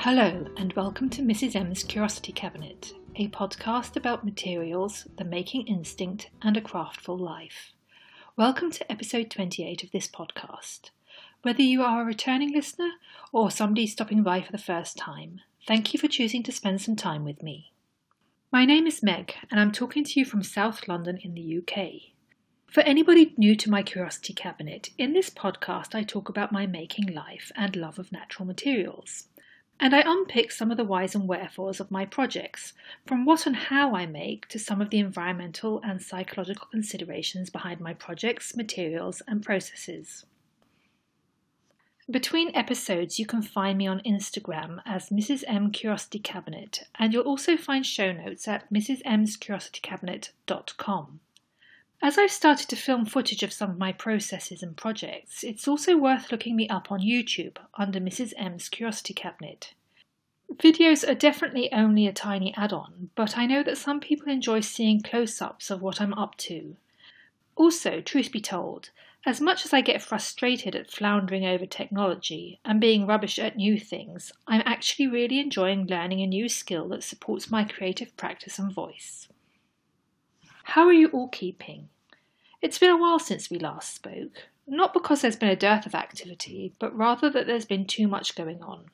Hello and welcome to Mrs. M's Curiosity Cabinet, a podcast about materials, the making instinct and a craftful life. Welcome to episode 28 of this podcast. Whether you are a returning listener or somebody stopping by for the first time, thank you for choosing to spend some time with me. My name is Meg and I'm talking to you from South London in the UK. For anybody new to my Curiosity Cabinet, in this podcast I talk about my making life and love of natural materials. And I unpick some of the whys and wherefores of my projects, from what and how I make to some of the environmental and psychological considerations behind my projects, materials and processes. Between episodes you can find me on Instagram as Mrs. M Curiosity Cabinet, and you'll also find show notes at mrsmscuriositycabinet.com. As I've started to film footage of some of my processes and projects, it's also worth looking me up on YouTube under Mrs. M's Curiosity Cabinet. Videos are definitely only a tiny add-on, but I know that some people enjoy seeing close-ups of what I'm up to. Also, truth be told, as much as I get frustrated at floundering over technology and being rubbish at new things, I'm actually really enjoying learning a new skill that supports my creative practice and voice. How are you all keeping? It's been a while since we last spoke, not because there's been a dearth of activity, but rather that there's been too much going on.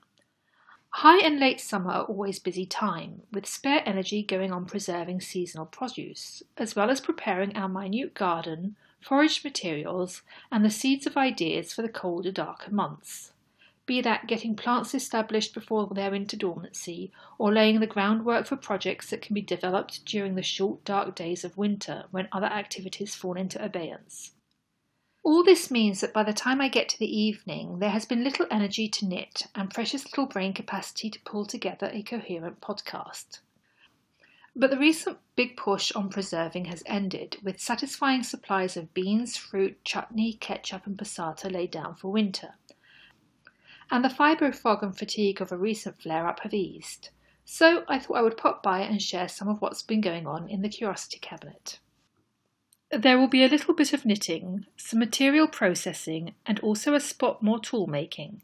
High and late summer are always busy time, with spare energy going on preserving seasonal produce, as well as preparing our minute garden, forage materials, and the seeds of ideas for the colder, darker months. Be that getting plants established before they're into dormancy, or laying the groundwork for projects that can be developed during the short, dark days of winter when other activities fall into abeyance. All this means that by the time I get to the evening, there has been little energy to knit and precious little brain capacity to pull together a coherent podcast. But the recent big push on preserving has ended, with satisfying supplies of beans, fruit, chutney, ketchup and passata laid down for winter. And the fibro fog and fatigue of a recent flare-up have eased. So I thought I would pop by and share some of what's been going on in the Curiosity Cabinet. There will be a little bit of knitting, some material processing, and also a spot more tool making.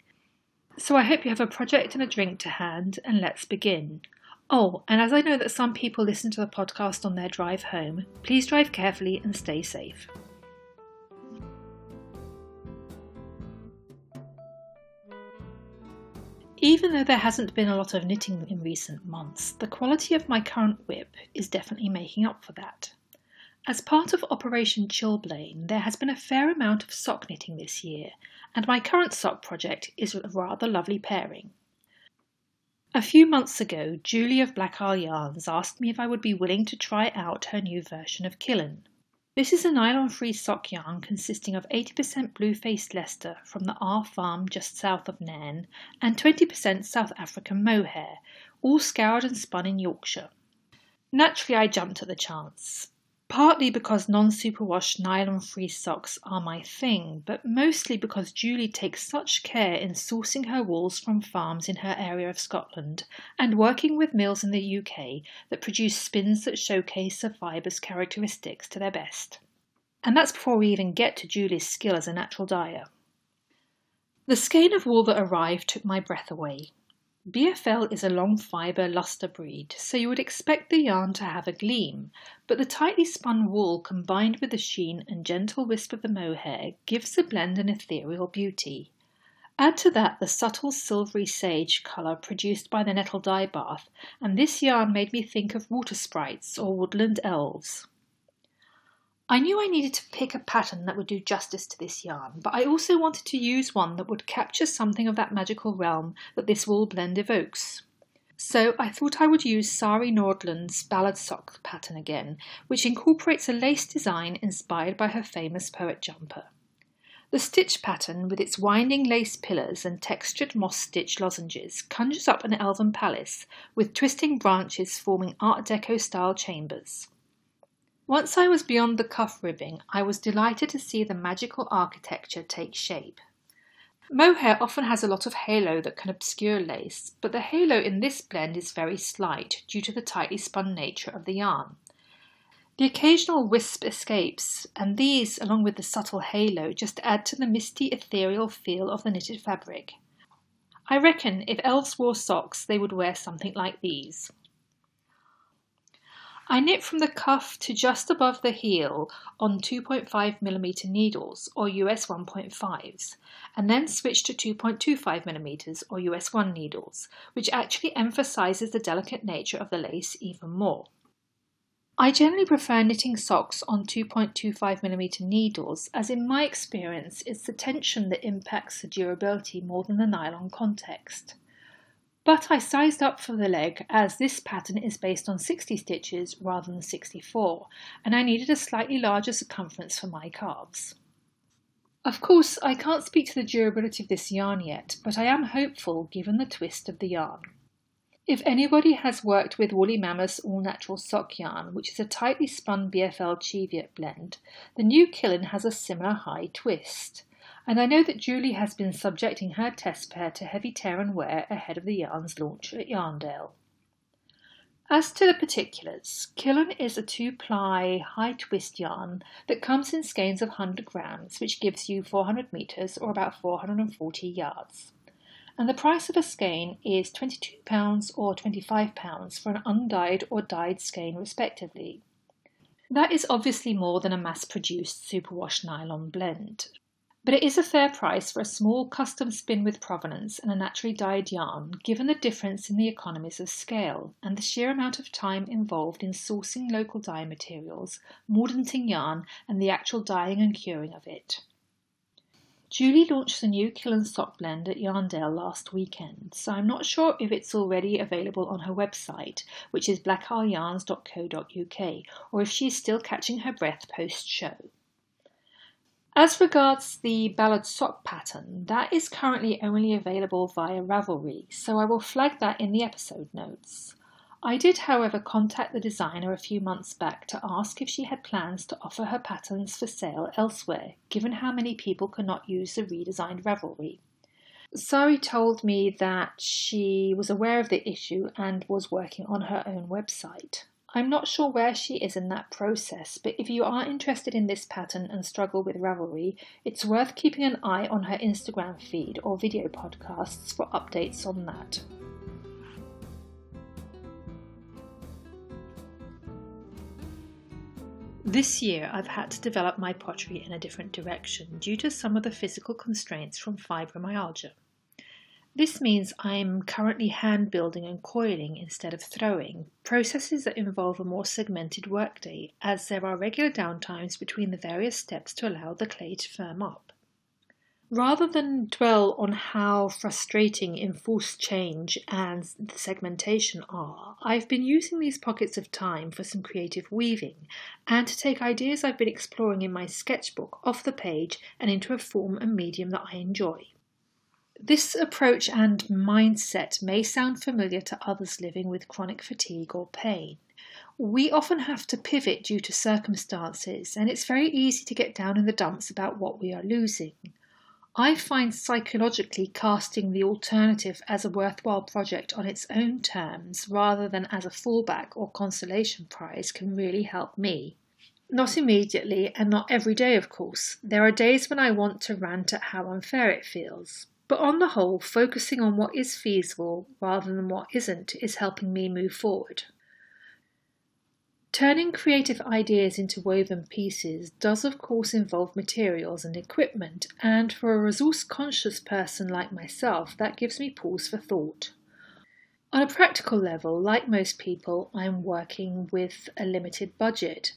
So I hope you have a project and a drink to hand, and let's begin. Oh, and as I know that some people listen to the podcast on their drive home, please drive carefully and stay safe. Even though there hasn't been a lot of knitting in recent months, the quality of my current whip is definitely making up for that. As part of Operation Chilblain, there has been a fair amount of sock knitting this year, and my current sock project is a rather lovely pairing. A few months ago, Julie of Black Isle Yarns asked me if I would be willing to try out her new version of Killen. This is a nylon-free sock yarn consisting of 80% blue-faced Leicester from the R Farm just south of Nairn and 20% South African mohair, all scoured and spun in Yorkshire. Naturally, I jumped at the chance, partly because non-superwash nylon-free socks are my thing, but mostly because Julie takes such care in sourcing her wools from farms in her area of Scotland and working with mills in the UK that produce spins that showcase the fibre's characteristics to their best. And that's before we even get to Julie's skill as a natural dyer. The skein of wool that arrived took my breath away. BFL is a long fibre luster breed, so you would expect the yarn to have a gleam, but the tightly spun wool combined with the sheen and gentle wisp of the mohair gives the blend an ethereal beauty. Add to that the subtle silvery sage colour produced by the nettle dye bath, and this yarn made me think of water sprites or woodland elves. I knew I needed to pick a pattern that would do justice to this yarn, but I also wanted to use one that would capture something of that magical realm that this wool blend evokes. So I thought I would use Sari Nordland's Ballad Sock pattern again, which incorporates a lace design inspired by her famous poet jumper. The stitch pattern, with its winding lace pillars and textured moss-stitch lozenges, conjures up an elven palace, with twisting branches forming Art Deco-style chambers. Once I was beyond the cuff ribbing, I was delighted to see the magical architecture take shape. Mohair often has a lot of halo that can obscure lace, but the halo in this blend is very slight due to the tightly spun nature of the yarn. The occasional wisp escapes, and these, along with the subtle halo, just add to the misty, ethereal feel of the knitted fabric. I reckon if elves wore socks, they would wear something like these. I knit from the cuff to just above the heel on 2.5mm needles, or US 1.5s, and then switched to 2.25mm, or US 1 needles, which actually emphasises the delicate nature of the lace even more. I generally prefer knitting socks on 2.25mm needles, as in my experience it's the tension that impacts the durability more than the nylon context. But I sized up for the leg, as this pattern is based on 60 stitches rather than 64, and I needed a slightly larger circumference for my calves. Of course, I can't speak to the durability of this yarn yet, but I am hopeful given the twist of the yarn. If anybody has worked with Woolly Mammoth's all-natural sock yarn, which is a tightly spun BFL Cheviot blend, the new Killen has a similar high twist. And I know that Julie has been subjecting her test pair to heavy tear and wear ahead of the yarn's launch at Yarndale. As to the particulars, Killen is a 2-ply high-twist yarn that comes in skeins of 100 grams, which gives you 400 metres or about 440 yards. And the price of a skein is £22 or £25 for an undyed or dyed skein respectively. That is obviously more than a mass-produced superwash nylon blend, but it is a fair price for a small custom spin with provenance and a naturally dyed yarn, given the difference in the economies of scale and the sheer amount of time involved in sourcing local dye materials, mordanting yarn, and the actual dyeing and curing of it. Julie launched the new Killen sock blend at Yarndale last weekend, so I'm not sure if it's already available on her website, which is blackisleyarns.co.uk, or if she's still catching her breath post-show. As regards the Ballad Sock pattern, that is currently only available via Ravelry, so I will flag that in the episode notes. I did, however, contact the designer a few months back to ask if she had plans to offer her patterns for sale elsewhere, given how many people cannot use the redesigned Ravelry. Sari told me that she was aware of the issue and was working on her own website. I'm not sure where she is in that process, but if you are interested in this pattern and struggle with Ravelry, it's worth keeping an eye on her Instagram feed or video podcasts for updates on that. This year I've had to develop my pottery in a different direction due to some of the physical constraints from fibromyalgia. This means I'm currently hand building and coiling instead of throwing, processes that involve a more segmented workday, as there are regular downtimes between the various steps to allow the clay to firm up. Rather than dwell on how frustrating enforced change and the segmentation are, I've been using these pockets of time for some creative weaving and to take ideas I've been exploring in my sketchbook off the page and into a form and medium that I enjoy. This approach and mindset may sound familiar to others living with chronic fatigue or pain. We often have to pivot due to circumstances, and it's very easy to get down in the dumps about what we are losing. I find psychologically casting the alternative as a worthwhile project on its own terms rather than as a fallback or consolation prize can really help me. Not immediately and not every day, of course. There are days when I want to rant at how unfair it feels. But on the whole, focusing on what is feasible rather than what isn't is helping me move forward. Turning creative ideas into woven pieces does of course involve materials and equipment, and for a resource-conscious person like myself, that gives me pause for thought. On a practical level, like most people, I'm working with a limited budget,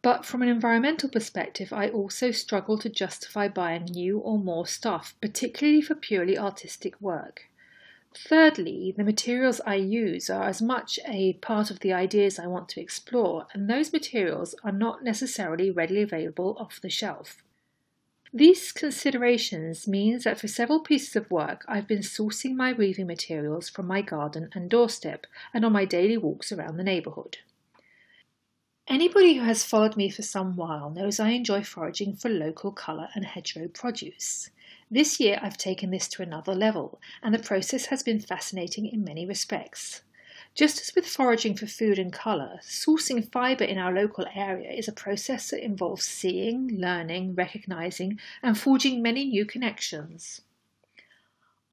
but from an environmental perspective, I also struggle to justify buying new or more stuff, particularly for purely artistic work. Thirdly, the materials I use are as much a part of the ideas I want to explore, and those materials are not necessarily readily available off the shelf. These considerations mean that for several pieces of work, I've been sourcing my weaving materials from my garden and doorstep, and on my daily walks around the neighbourhood. Anybody who has followed me for some while knows I enjoy foraging for local colour and hedgerow produce. This year I've taken this to another level, and the process has been fascinating in many respects. Just as with foraging for food and colour, sourcing fibre in our local area is a process that involves seeing, learning, recognising, and forging many new connections.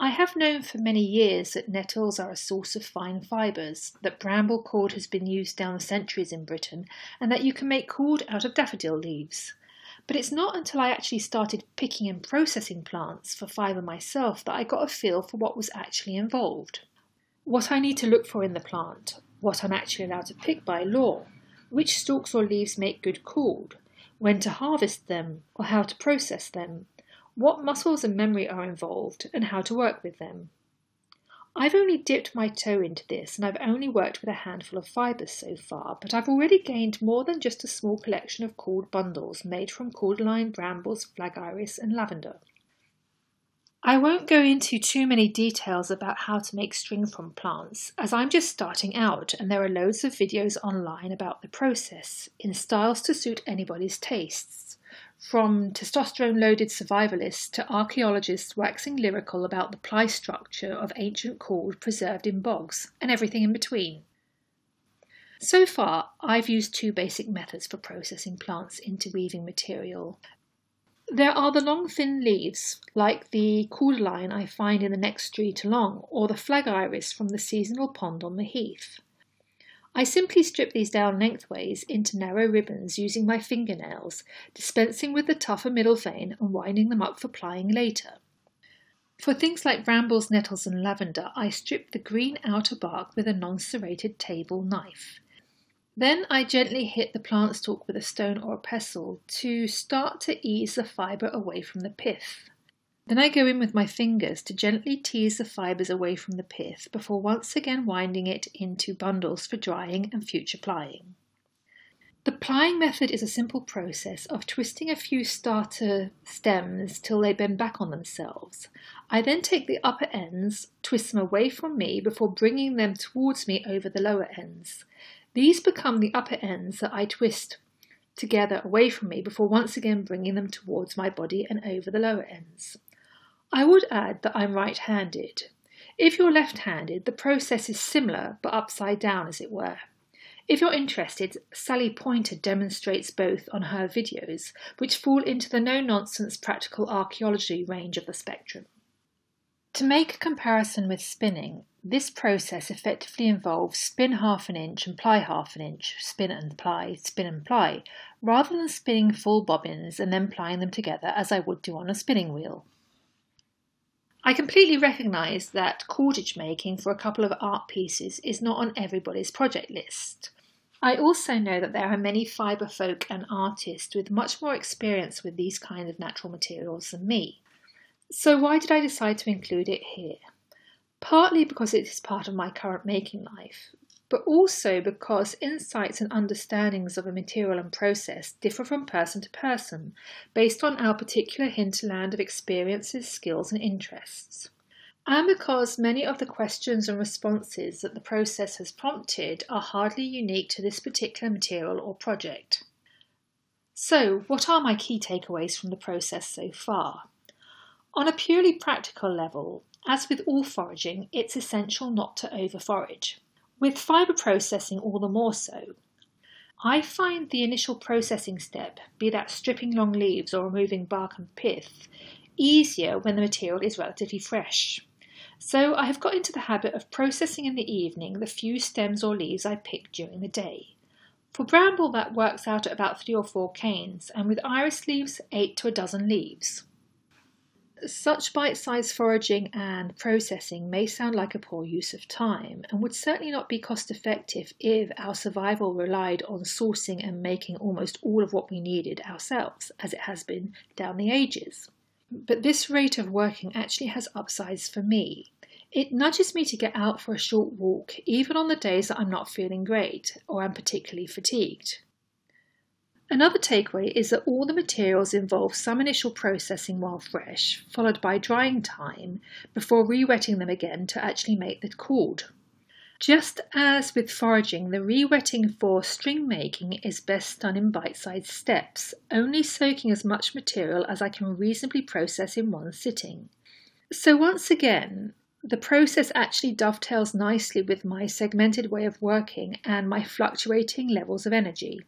I have known for many years that nettles are a source of fine fibres, that bramble cord has been used down the centuries in Britain, and that you can make cord out of daffodil leaves. But it's not until I actually started picking and processing plants for fibre myself that I got a feel for what was actually involved. What I need to look for in the plant, what I'm actually allowed to pick by law, which stalks or leaves make good cord, when to harvest them or how to process them, what muscles and memory are involved, and how to work with them. I've only dipped my toe into this, and I've only worked with a handful of fibres so far, but I've already gained more than just a small collection of cord bundles made from cordline, brambles, flag iris, and lavender. I won't go into too many details about how to make string from plants, as I'm just starting out, and there are loads of videos online about the process, in styles to suit anybody's tastes. From testosterone-loaded survivalists to archaeologists waxing lyrical about the ply structure of ancient cord preserved in bogs, and everything in between. So far, I've used two basic methods for processing plants into weaving material. There are the long thin leaves, like the cordline I find in the next street along, or the flag iris from the seasonal pond on the heath. I simply strip these down lengthways into narrow ribbons using my fingernails, dispensing with the tougher middle vein and winding them up for plying later. For things like brambles, nettles and lavender, I strip the green outer bark with a non-serrated table knife. Then I gently hit the plant stalk with a stone or a pestle to start to ease the fibre away from the pith. Then I go in with my fingers to gently tease the fibres away from the pith before once again winding it into bundles for drying and future plying. The plying method is a simple process of twisting a few starter stems till they bend back on themselves. I then take the upper ends, twist them away from me before bringing them towards me over the lower ends. These become the upper ends that I twist together away from me before once again bringing them towards my body and over the lower ends. I would add that I'm right-handed. If you're left-handed, the process is similar, but upside down, as it were. If you're interested, Sally Pointer demonstrates both on her videos, which fall into the no-nonsense practical archaeology range of the spectrum. To make a comparison with spinning, this process effectively involves spin half an inch and ply half an inch, spin and ply, rather than spinning full bobbins and then plying them together as I would do on a spinning wheel. I completely recognise that cordage making for a couple of art pieces is not on everybody's project list. I also know that there are many fibre folk and artists with much more experience with these kinds of natural materials than me. So why did I decide to include it here? Partly because it is part of my current making life, but also because insights and understandings of a material and process differ from person to person, based on our particular hinterland of experiences, skills and interests. And because many of the questions and responses that the process has prompted are hardly unique to this particular material or project. So, what are my key takeaways from the process so far? On a purely practical level, as with all foraging, it's essential not to over-forage. With fibre processing, all the more so. I find the initial processing step, be that stripping long leaves or removing bark and pith, easier when the material is relatively fresh. So I have got into the habit of processing in the evening the few stems or leaves I pick during the day. For bramble, that works out at about 3 or 4 canes, and with iris leaves, 8 to a dozen leaves. Such bite-sized foraging and processing may sound like a poor use of time and would certainly not be cost-effective if our survival relied on sourcing and making almost all of what we needed ourselves, as it has been down the ages. But this rate of working actually has upsides for me. It nudges me to get out for a short walk, even on the days that I'm not feeling great or am particularly fatigued. Another takeaway is that all the materials involve some initial processing while fresh, followed by drying time, before re-wetting them again to actually make the cord. Just as with foraging, the re-wetting for string making is best done in bite-sized steps, only soaking as much material as I can reasonably process in one sitting. So once again, the process actually dovetails nicely with my segmented way of working and my fluctuating levels of energy.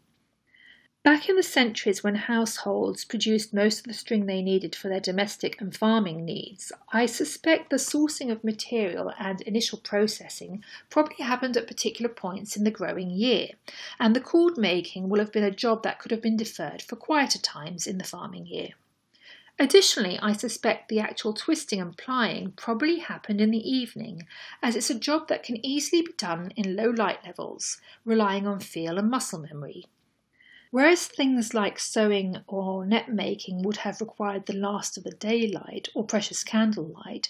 Back in the centuries when households produced most of the string they needed for their domestic and farming needs, I suspect the sourcing of material and initial processing probably happened at particular points in the growing year, and the cord making will have been a job that could have been deferred for quieter times in the farming year. Additionally, I suspect the actual twisting and plying probably happened in the evening, as it's a job that can easily be done in low light levels, relying on feel and muscle memory. Whereas things like sewing or net-making would have required the last of the daylight or precious candlelight,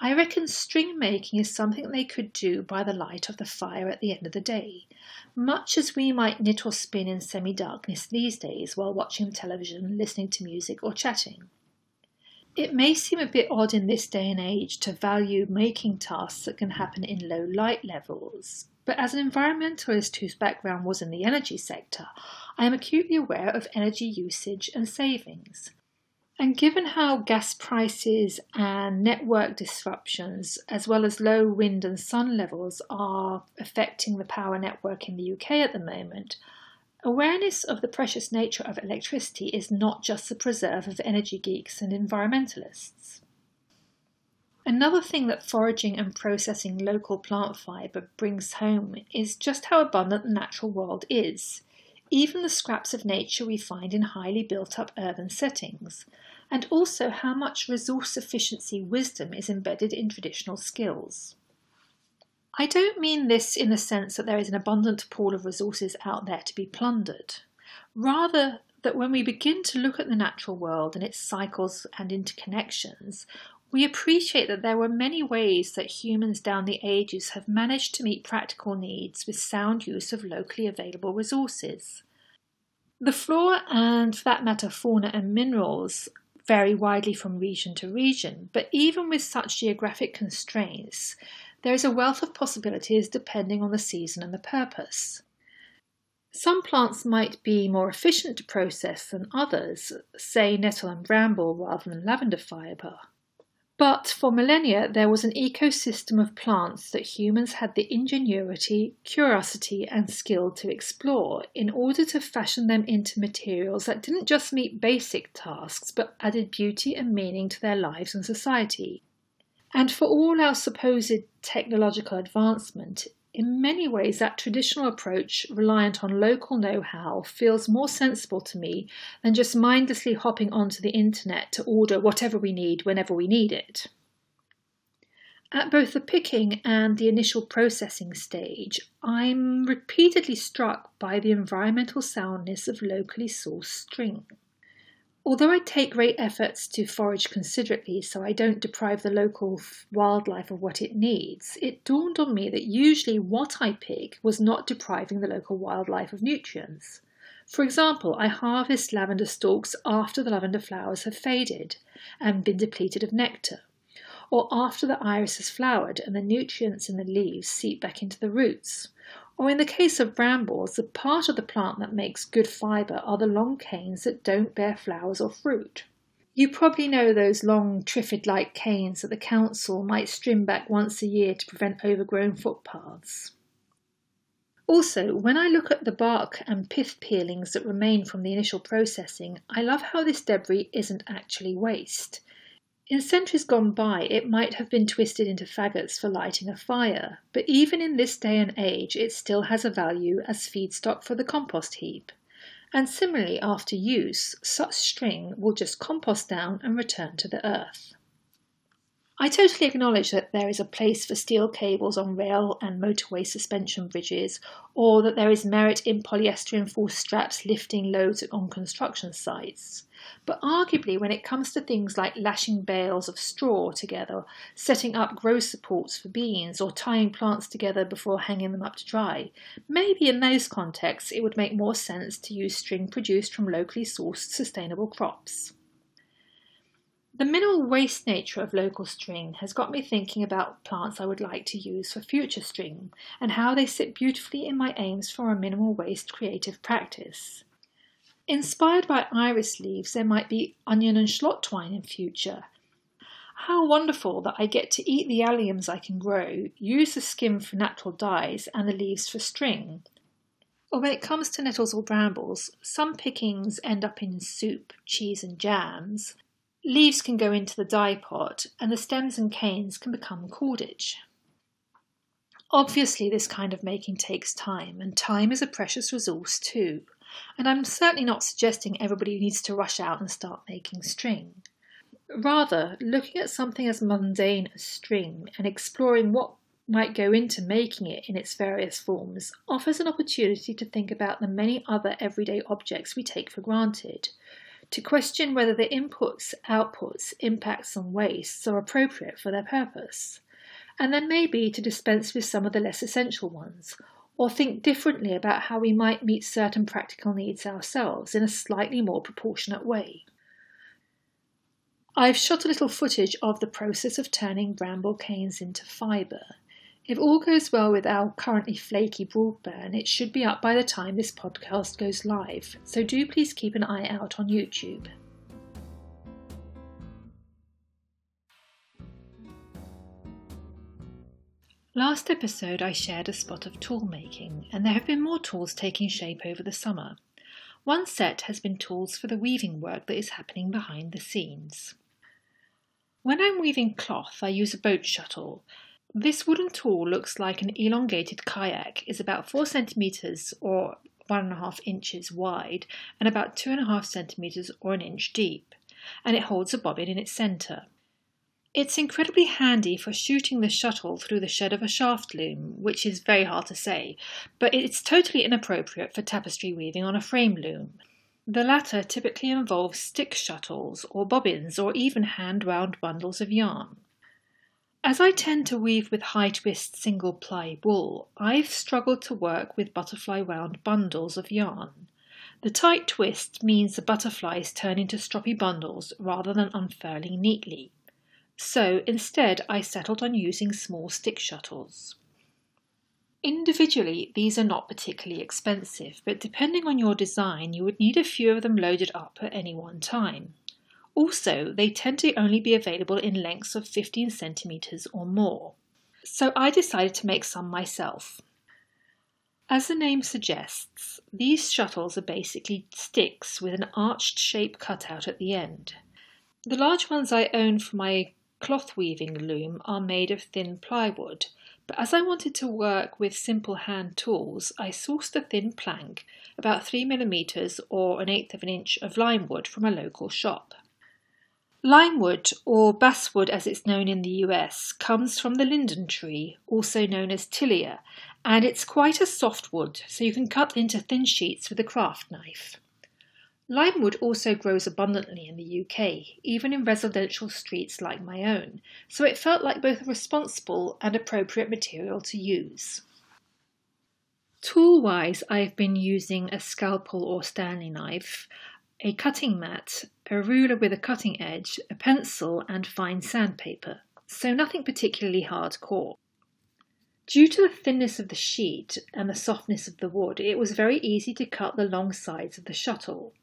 I reckon string-making is something they could do by the light of the fire at the end of the day, much as we might knit or spin in semi-darkness these days while watching television, listening to music or chatting. It may seem a bit odd in this day and age to value making tasks that can happen in low light levels, but as an environmentalist whose background was in the energy sector, I am acutely aware of energy usage and savings. And given how gas prices and network disruptions, as well as low wind and sun levels, are affecting the power network in the UK at the moment, awareness of the precious nature of electricity is not just the preserve of energy geeks and environmentalists. Another thing that foraging and processing local plant fibre brings home is just how abundant the natural world is, even the scraps of nature we find in highly built-up urban settings, and also how much resource efficiency wisdom is embedded in traditional skills. I don't mean this in the sense that there is an abundant pool of resources out there to be plundered. Rather, that when we begin to look at the natural world and its cycles and interconnections, we appreciate that there were many ways that humans down the ages have managed to meet practical needs with sound use of locally available resources. The flora and, for that matter, fauna and minerals vary widely from region to region, but even with such geographic constraints, there is a wealth of possibilities depending on the season and the purpose. Some plants might be more efficient to process than others, say nettle and bramble rather than lavender fibre. But for millennia, there was an ecosystem of plants that humans had the ingenuity, curiosity, and skill to explore in order to fashion them into materials that didn't just meet basic tasks, but added beauty and meaning to their lives and society. And for all our supposed technological advancement, in many ways that traditional approach, reliant on local know-how, feels more sensible to me than just mindlessly hopping onto the internet to order whatever we need whenever we need it. At both the picking and the initial processing stage, I'm repeatedly struck by the environmental soundness of locally sourced string. Although I take great efforts to forage considerately so I don't deprive the local wildlife of what it needs, it dawned on me that usually what I pick was not depriving the local wildlife of nutrients. For example, I harvest lavender stalks after the lavender flowers have faded and been depleted of nectar, or after the iris has flowered and the nutrients in the leaves seep back into the roots. Or in the case of brambles, the part of the plant that makes good fibre are the long canes that don't bear flowers or fruit. You probably know those long triffid-like canes that the council might trim back once a year to prevent overgrown footpaths. Also, when I look at the bark and pith peelings that remain from the initial processing, I love how this debris isn't actually waste. In centuries gone by, it might have been twisted into faggots for lighting a fire, but even in this day and age, it still has a value as feedstock for the compost heap. And similarly, after use, such string will just compost down and return to the earth. I totally acknowledge that there is a place for steel cables on rail and motorway suspension bridges, or that there is merit in polyester-enforced straps lifting loads on construction sites. But arguably, when it comes to things like lashing bales of straw together, setting up grow supports for beans, or tying plants together before hanging them up to dry, maybe in those contexts it would make more sense to use string produced from locally sourced sustainable crops. The mineral waste nature of local string has got me thinking about plants I would like to use for future string and how they sit beautifully in my aims for a minimal waste creative practice. Inspired by iris leaves, there might be onion and schlot twine in future. How wonderful that I get to eat the alliums I can grow, use the skin for natural dyes and the leaves for string. Well, when it comes to nettles or brambles, some pickings end up in soup, cheese and jams. Leaves can go into the dye pot, and the stems and canes can become cordage. Obviously, this kind of making takes time, and time is a precious resource too. And I'm certainly not suggesting everybody needs to rush out and start making string. Rather, looking at something as mundane as string and exploring what might go into making it in its various forms offers an opportunity to think about the many other everyday objects we take for granted, to question whether the inputs, outputs, impacts and wastes are appropriate for their purpose, and then maybe to dispense with some of the less essential ones, or think differently about how we might meet certain practical needs ourselves in a slightly more proportionate way. I've shot a little footage of the process of turning bramble canes into fibre. If all goes well with our currently flaky Broadburn, it should be up by the time this podcast goes live, so do please keep an eye out on YouTube. Last episode I shared a spot of tool making, and there have been more tools taking shape over the summer. One set has been tools for the weaving work that is happening behind the scenes. When I'm weaving cloth, I use a boat shuttle. This wooden tool looks like an elongated kayak, is about 4 centimetres or 1.5 inches wide and about 2.5 centimetres or an inch deep, and it holds a bobbin in its centre. It's incredibly handy for shooting the shuttle through the shed of a shaft loom, which is very hard to say, but it's totally inappropriate for tapestry weaving on a frame loom. The latter typically involves stick shuttles or bobbins or even hand-wound bundles of yarn. As I tend to weave with high-twist single-ply wool, I've struggled to work with butterfly-wound bundles of yarn. The tight twist means the butterflies turn into stroppy bundles rather than unfurling neatly. So instead, I settled on using small stick shuttles. Individually, these are not particularly expensive, but depending on your design, you would need a few of them loaded up at any one time. Also, they tend to only be available in lengths of 15 centimetres or more. So I decided to make some myself. As the name suggests, these shuttles are basically sticks with an arched shape cut out at the end. The large ones I own for my cloth weaving loom are made of thin plywood, but as I wanted to work with simple hand tools, I sourced a thin plank, about 3 millimetres or 1/8 of an inch of limewood from a local shop. Limewood, or basswood as it's known in the US, comes from the linden tree, also known as tilia, and it's quite a soft wood, so you can cut into thin sheets with a craft knife. Limewood also grows abundantly in the UK, even in residential streets like my own, so it felt like both a responsible and appropriate material to use. Tool-wise, I've been using a scalpel or Stanley knife, a cutting mat, a ruler with a cutting edge, a pencil and fine sandpaper, so nothing particularly hardcore. Due to the thinness of the sheet and the softness of the wood, it was very easy to cut the long sides of the shuttle.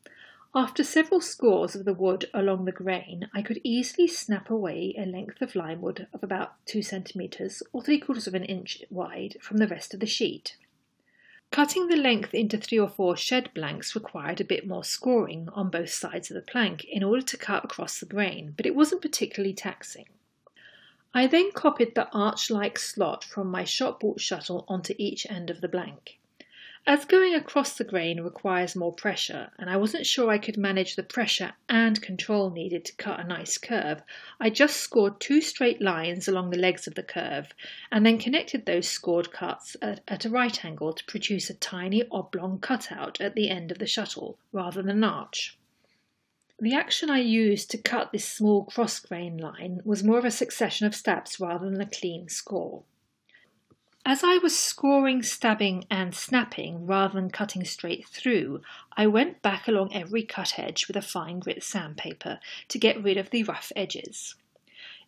After several scores of the wood along the grain, I could easily snap away a length of limewood of about 2 centimetres or 3/4 of an inch wide from the rest of the sheet. Cutting the length into 3 or 4 shed blanks required a bit more scoring on both sides of the plank in order to cut across the grain, but it wasn't particularly taxing. I then copied the arch-like slot from my shop-bought shuttle onto each end of the blank. As going across the grain requires more pressure, and I wasn't sure I could manage the pressure and control needed to cut a nice curve, I just scored 2 straight lines along the legs of the curve, and then connected those scored cuts at a right angle to produce a tiny oblong cutout at the end of the shuttle, rather than an arch. The action I used to cut this small cross-grain line was more of a succession of stabs rather than a clean score. As I was scoring, stabbing and snapping rather than cutting straight through, I went back along every cut edge with a fine grit sandpaper to get rid of the rough edges.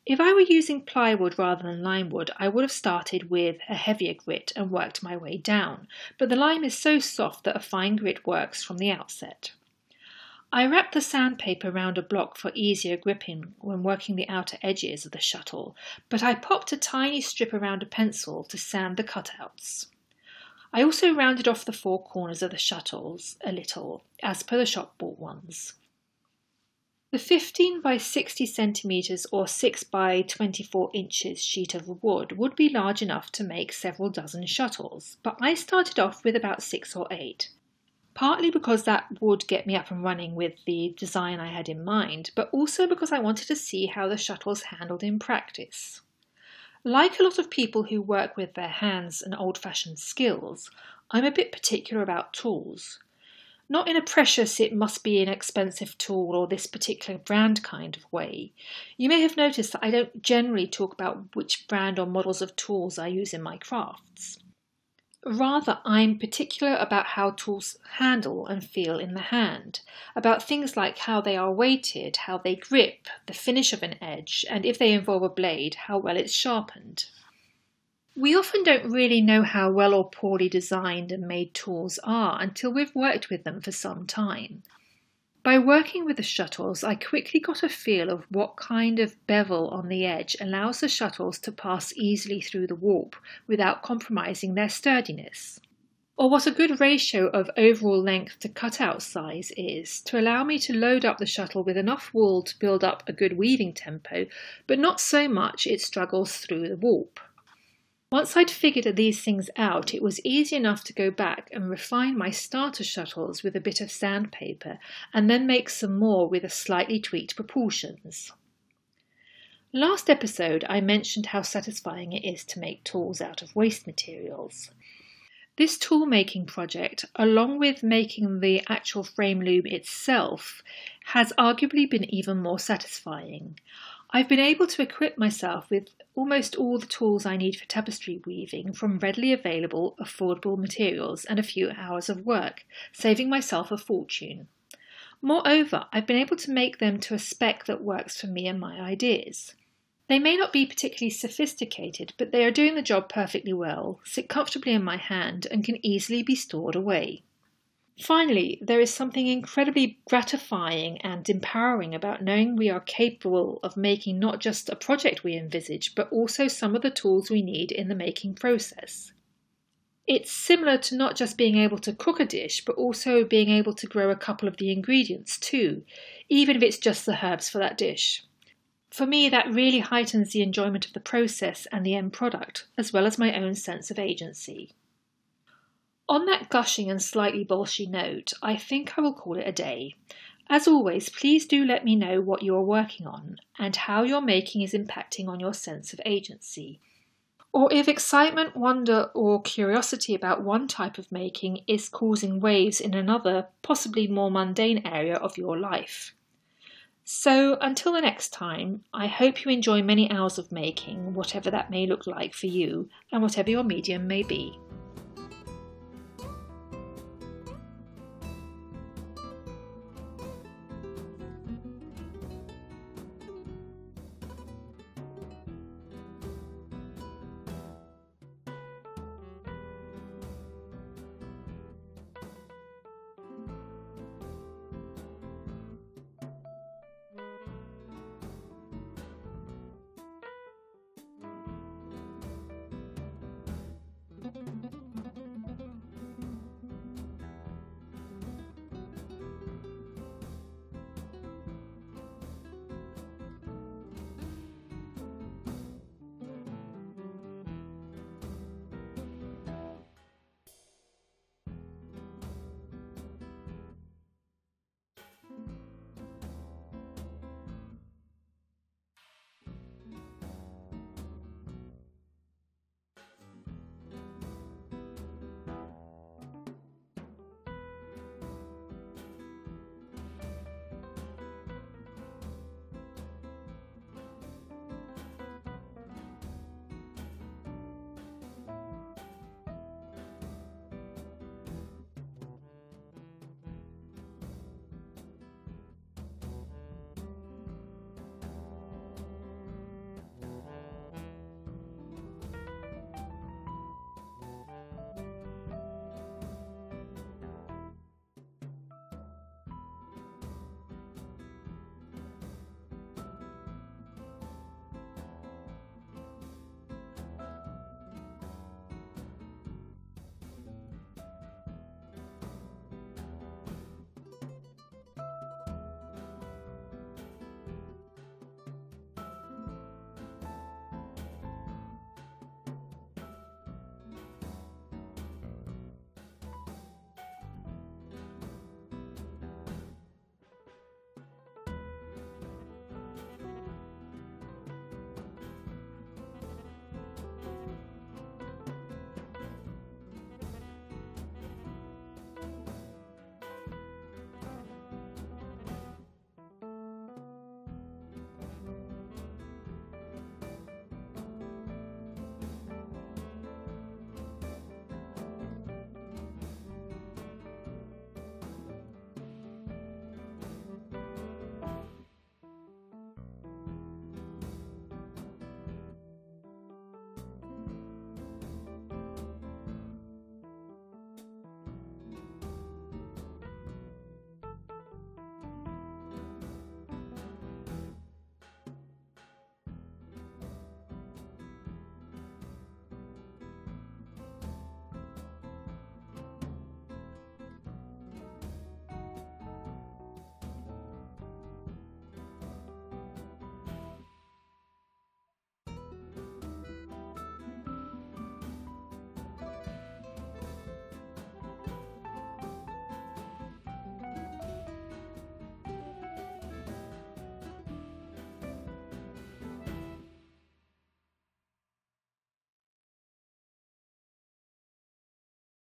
If I were using plywood rather than limewood, I would have started with a heavier grit and worked my way down, but the lime is so soft that a fine grit works from the outset. I wrapped the sandpaper round a block for easier gripping when working the outer edges of the shuttle, but I popped a tiny strip around a pencil to sand the cutouts. I also rounded off the four corners of the shuttles a little, as per the shop-bought ones. The 15 by 60 centimetres or 6 by 24 inches sheet of wood would be large enough to make several dozen shuttles, but I started off with about 6 or 8. Partly because that would get me up and running with the design I had in mind, but also because I wanted to see how the shuttles handled in practice. Like a lot of people who work with their hands and old-fashioned skills, I'm a bit particular about tools. Not in a precious, it must be an expensive tool or this particular brand kind of way. You may have noticed that I don't generally talk about which brand or models of tools I use in my crafts. Rather, I'm particular about how tools handle and feel in the hand, about things like how they are weighted, how they grip, the finish of an edge, and if they involve a blade, how well it's sharpened. We often don't really know how well or poorly designed and made tools are until we've worked with them for some time. By working with the shuttles, I quickly got a feel of what kind of bevel on the edge allows the shuttles to pass easily through the warp without compromising their sturdiness, or what a good ratio of overall length to cutout size is to allow me to load up the shuttle with enough wool to build up a good weaving tempo, but not so much it struggles through the warp. Once I'd figured these things out, it was easy enough to go back and refine my starter shuttles with a bit of sandpaper and then make some more with a slightly tweaked proportions. Last episode, I mentioned how satisfying it is to make tools out of waste materials. This tool making project, along with making the actual frame loom itself, has arguably been even more satisfying. I've been able to equip myself with almost all the tools I need for tapestry weaving from readily available, affordable materials and a few hours of work, saving myself a fortune. Moreover, I've been able to make them to a spec that works for me and my ideas. They may not be particularly sophisticated, but they are doing the job perfectly well, sit comfortably in my hand, and can easily be stored away. Finally, there is something incredibly gratifying and empowering about knowing we are capable of making not just a project we envisage, but also some of the tools we need in the making process. It's similar to not just being able to cook a dish, but also being able to grow a couple of the ingredients too, even if it's just the herbs for that dish. For me, that really heightens the enjoyment of the process and the end product, as well as my own sense of agency. On that gushing and slightly bolshy note, I think I will call it a day. As always, please do let me know what you are working on and how your making is impacting on your sense of agency. Or if excitement, wonder, or curiosity about one type of making is causing waves in another, possibly more mundane area of your life. So until the next time, I hope you enjoy many hours of making, whatever that may look like for you and whatever your medium may be.